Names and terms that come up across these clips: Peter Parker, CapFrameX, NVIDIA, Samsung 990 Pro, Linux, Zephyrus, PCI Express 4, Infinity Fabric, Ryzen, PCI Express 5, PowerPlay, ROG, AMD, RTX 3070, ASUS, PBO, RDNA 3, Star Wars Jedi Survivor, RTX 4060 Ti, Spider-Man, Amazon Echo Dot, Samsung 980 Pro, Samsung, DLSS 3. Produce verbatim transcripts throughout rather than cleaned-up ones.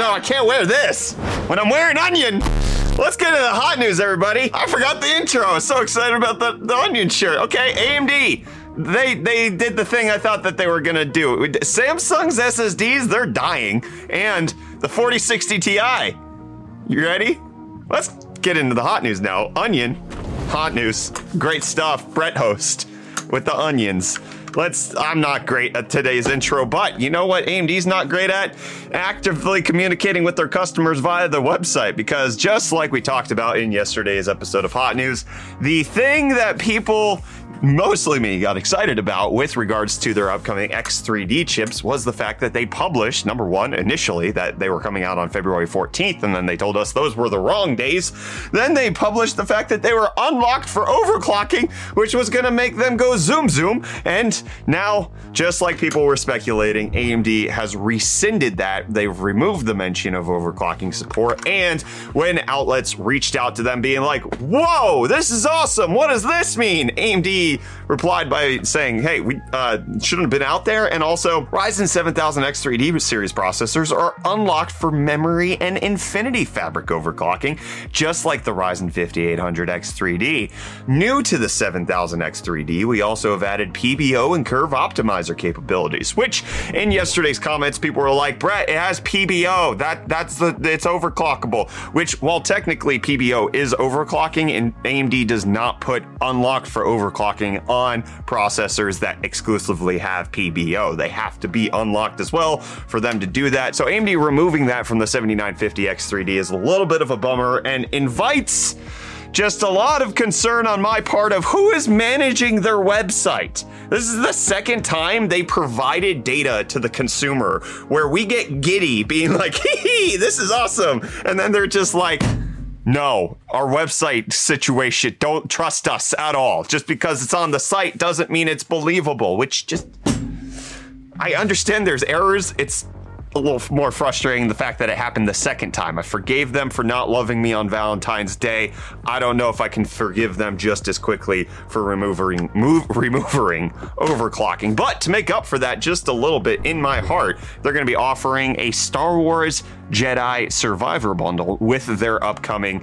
no, I can't wear this when I'm wearing onion. Let's get into the hot news, everybody. I forgot the intro. I was so excited about the, the onion shirt. Okay, A M D. They they did the thing I thought that they were gonna do. Samsung's S S Ds, they're dying. And the forty sixty T I. You ready? Let's get into the hot news now. Onion, hot news, great stuff. Brett host with the onions. Let's, I'm not great at today's intro, but you know what A M D's not great at? Actively communicating with their customers via their website, because just like we talked about in yesterday's episode of Hot News, the thing that people, mostly me, got excited about with regards to their upcoming X three D chips was the fact that they published, number one, initially that they were coming out on February fourteenth, and then they told us those were the wrong days. Then they published the fact that they were unlocked for overclocking, which was gonna make them go zoom zoom, and now, just like people were speculating, A M D has rescinded that. They've removed the mention of overclocking support, and when outlets reached out to them being like, whoa, this is awesome, what does this mean? A M D replied by saying, hey, we uh, shouldn't have been out there, and also Ryzen seven thousand X three D series processors are unlocked for memory and Infinity Fabric overclocking, just like the Ryzen fifty-eight hundred X three D. New to the seven thousand X three D, we also have added P B O and curve optimizer capabilities, which in yesterday's comments people were like, Brett, it has P B O, that that's the it's overclockable, which while technically P B O is overclocking, and A M D does not put unlocked for overclocking on processors that exclusively have P B O. They have to be unlocked as well for them to do that. So A M D removing that from the seventy-nine fifty X three D is a little bit of a bummer and invites just a lot of concern on my part of who is managing their website. This is the second time they provided data to the consumer where we get giddy being like, hee hee, this is awesome. And then they're just like, no, our website situation, don't trust us at all. Just because it's on the site doesn't mean it's believable, which just, I understand there's errors. It's a little more frustrating the fact that it happened the second time. I forgave them for not loving me on Valentine's Day. I don't know if I can forgive them just as quickly for removing, move, removing overclocking. But to make up for that just a little bit, in my heart, they're going to be offering a Star Wars Jedi Survivor bundle with their upcoming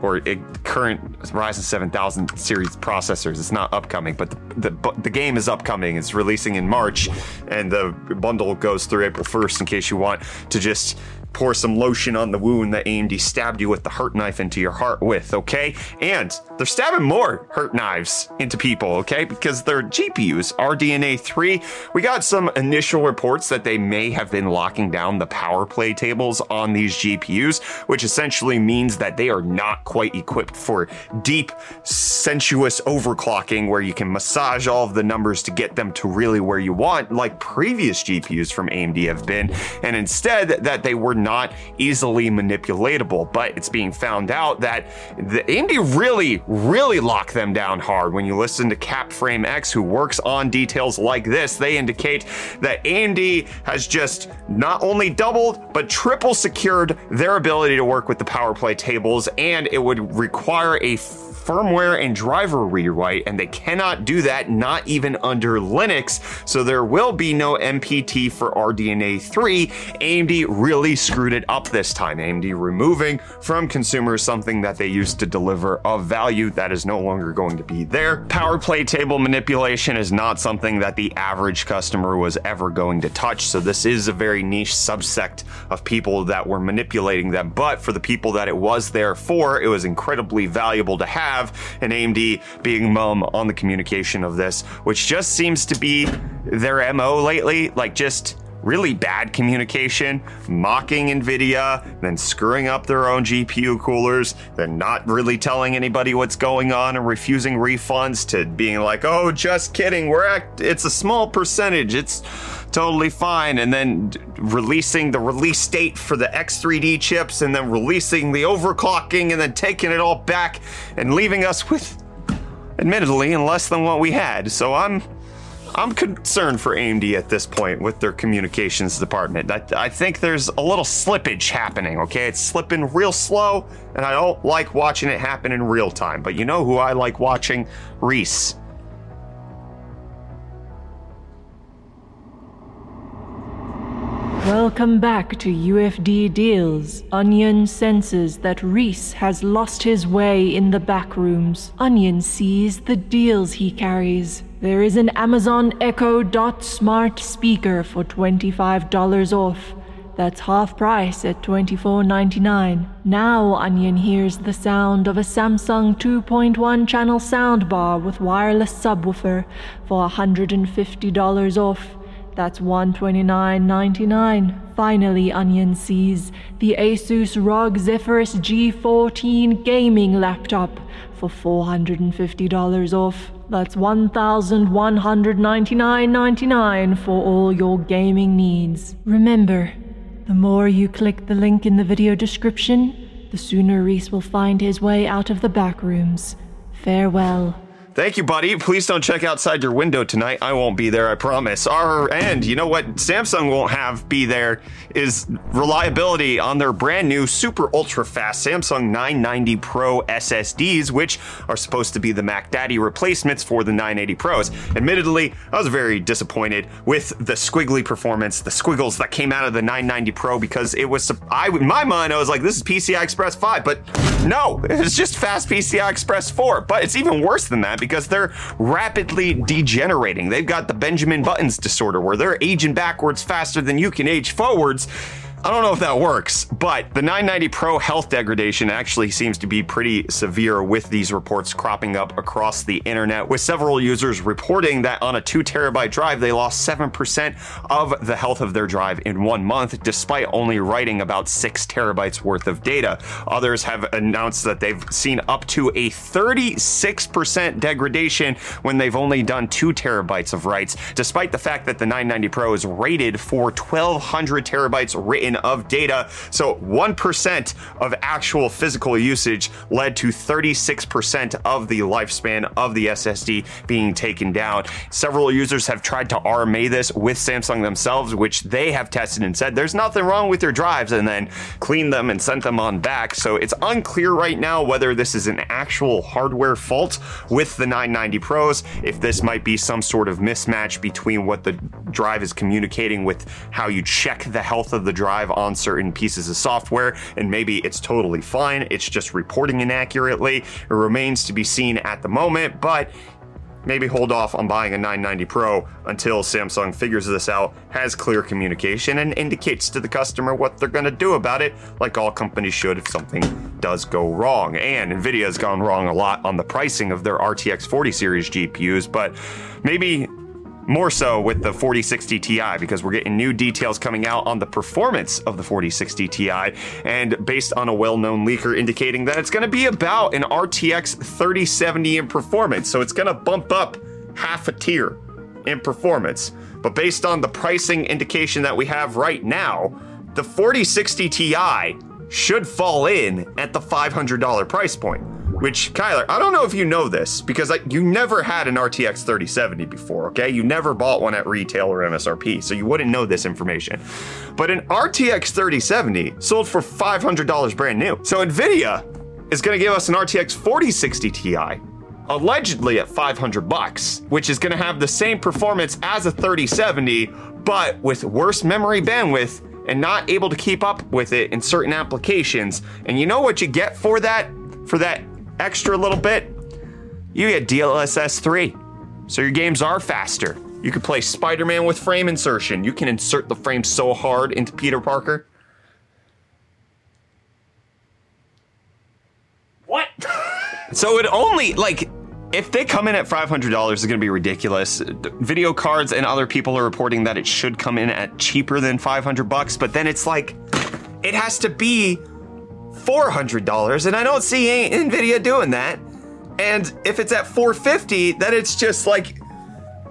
or current Ryzen seven thousand series processors. It's not upcoming, but the, the the game is upcoming. It's releasing in March, and the bundle goes through April first in case you want to just pour some lotion on the wound that A M D stabbed you with the hurt knife into your heart with, okay? And they're stabbing more hurt knives into people, okay? Because their G P Us, R D N A three, we got some initial reports that they may have been locking down the PowerPlay tables on these G P Us, which essentially means that they are not quite equipped for deep, sensuous overclocking where you can massage all of the numbers to get them to really where you want, like previous G P Us from A M D have been, and instead that they were not easily manipulatable. But it's being found out that the A M D really, really locked them down hard. When you listen to CapFrameX, who works on details like this, they indicate that A M D has just not only doubled, but triple secured their ability to work with the PowerPlay tables, and it would require a firmware and driver rewrite, and they cannot do that, not even under Linux, so there will be no M P T for R D N A three. A M D really screwed it up this time. A M D removing from consumers something that they used to deliver of value that is no longer going to be there. PowerPlay table manipulation is not something that the average customer was ever going to touch, so this is a very niche subsect of people that were manipulating them, but for the people that it was there for, it was incredibly valuable to have. And A M D being mum on the communication of this, which just seems to be their M O lately, like just really bad communication, mocking NVIDIA, then screwing up their own G P U coolers, then not really telling anybody what's going on and refusing refunds, to being like, oh, just kidding, we're act- it's a small percentage, it's totally fine, and then d- releasing the release date for the X three D chips, and then releasing the overclocking, and then taking it all back, and leaving us with, admittedly, less than what we had. So I'm I'm concerned for A M D at this point with their communications department. I, I think there's a little slippage happening, okay? It's slipping real slow, and I don't like watching it happen in real time. But you know who I like watching? Reese. Welcome back to U F D Deals. Onion senses that Reese has lost his way in the back rooms. Onion sees the deals he carries. There is an Amazon Echo Dot smart speaker for twenty-five dollars off. That's half price at twenty-four ninety-nine. Now Onion hears the sound of a Samsung two point one channel soundbar with wireless subwoofer for one hundred fifty dollars off. That's one hundred twenty-nine ninety-nine. Finally, Onion sees the ASUS ROG Zephyrus G fourteen gaming laptop for four hundred fifty dollars off. That's one thousand one hundred ninety-nine ninety-nine for all your gaming needs. Remember, the more you click the link in the video description, the sooner Reese will find his way out of the back rooms. Farewell. Thank you, buddy. Please don't check outside your window tonight. I won't be there, I promise. Our, and you know what Samsung won't have be there is reliability on their brand new super ultra fast Samsung nine ninety Pro S S Ds, which are supposed to be the Mac Daddy replacements for the nine eighty Pros. Admittedly, I was very disappointed with the squiggly performance, the squiggles that came out of the nine ninety Pro, because it was, I, in my mind, I was like, this is P C I Express five, but no, it's just fast P C I Express four. But it's even worse than that, because they're rapidly degenerating. They've got the Benjamin Buttons disorder where they're aging backwards faster than you can age forwards. I don't know if that works, but the nine ninety Pro health degradation actually seems to be pretty severe, with these reports cropping up across the internet, with several users reporting that on a two terabyte drive, they lost seven percent of the health of their drive in one month, despite only writing about six terabytes worth of data. Others have announced that they've seen up to a thirty-six percent degradation when they've only done two terabytes of writes, despite the fact that the nine ninety Pro is rated for twelve hundred terabytes written of data. So one percent of actual physical usage led to thirty-six percent of the lifespan of the S S D being taken down. Several users have tried to R M A this with Samsung themselves, which they have tested and said there's nothing wrong with their drives, and then cleaned them and sent them on back. So it's unclear right now whether this is an actual hardware fault with the nine ninety Pros, if this might be some sort of mismatch between what the drive is communicating with how you check the health of the drive on certain pieces of software, and maybe it's totally fine, it's just reporting inaccurately. It remains to be seen at the moment, but maybe hold off on buying a nine ninety Pro until Samsung figures this out, has clear communication, and indicates to the customer what they're going to do about it, like all companies should if something does go wrong. And NVIDIA has gone wrong a lot on the pricing of their R T X forty series G P Us, but maybe more so with the forty sixty Ti, because we're getting new details coming out on the performance of the forty sixty Ti, and based on a well-known leaker indicating that it's going to be about an R T X thirty seventy in performance, so it's going to bump up half a tier in performance. But based on the pricing indication that we have right now, the forty sixty Ti should fall in at the five hundred dollars price point. Which, Kyler, I don't know if you know this, because I, you never had an R T X thirty seventy before, okay? You never bought one at retail or M S R P, so you wouldn't know this information. But an R T X thirty seventy sold for five hundred dollars brand new. So NVIDIA is gonna give us an R T X forty sixty Ti, allegedly at five hundred bucks, which is gonna have the same performance as a thirty seventy, but with worse memory bandwidth and not able to keep up with it in certain applications. And you know what you get for that? For that extra little bit, you get D L S S three, so your games are faster. You can play Spider-Man with frame insertion. You can insert the frame so hard into Peter Parker. What? So it only, like, if they come in at five hundred dollars, it's gonna be ridiculous. Video cards and other people are reporting that it should come in at cheaper than five hundred bucks, but then it's like, it has to be four hundred dollars, and I don't see NVIDIA doing that. And if it's at four hundred fifty dollars, then it's just like,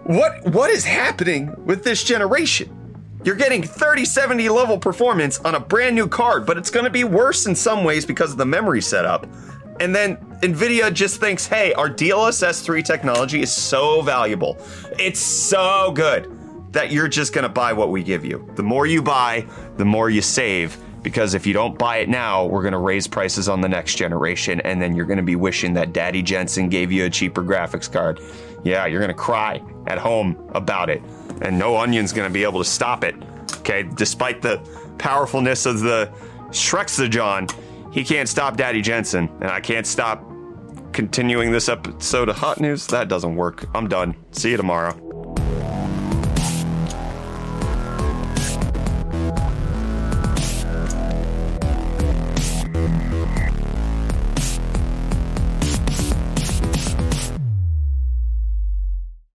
what what is happening with this generation? You're getting thirty seventy level performance on a brand new card, but it's going to be worse in some ways because of the memory setup. And then NVIDIA just thinks, hey, our D L S S three technology is so valuable, it's so good, that you're just going to buy what we give you. The more you buy, the more you save. Because if you don't buy it now, we're going to raise prices on the next generation, and then you're going to be wishing that Daddy Jensen gave you a cheaper graphics card. Yeah, you're going to cry at home about it, and no Onion's going to be able to stop it. Okay, despite the powerfulness of the Shrexajon, he can't stop Daddy Jensen, and I can't stop continuing this episode of Hot News. That doesn't work. I'm done. See you tomorrow.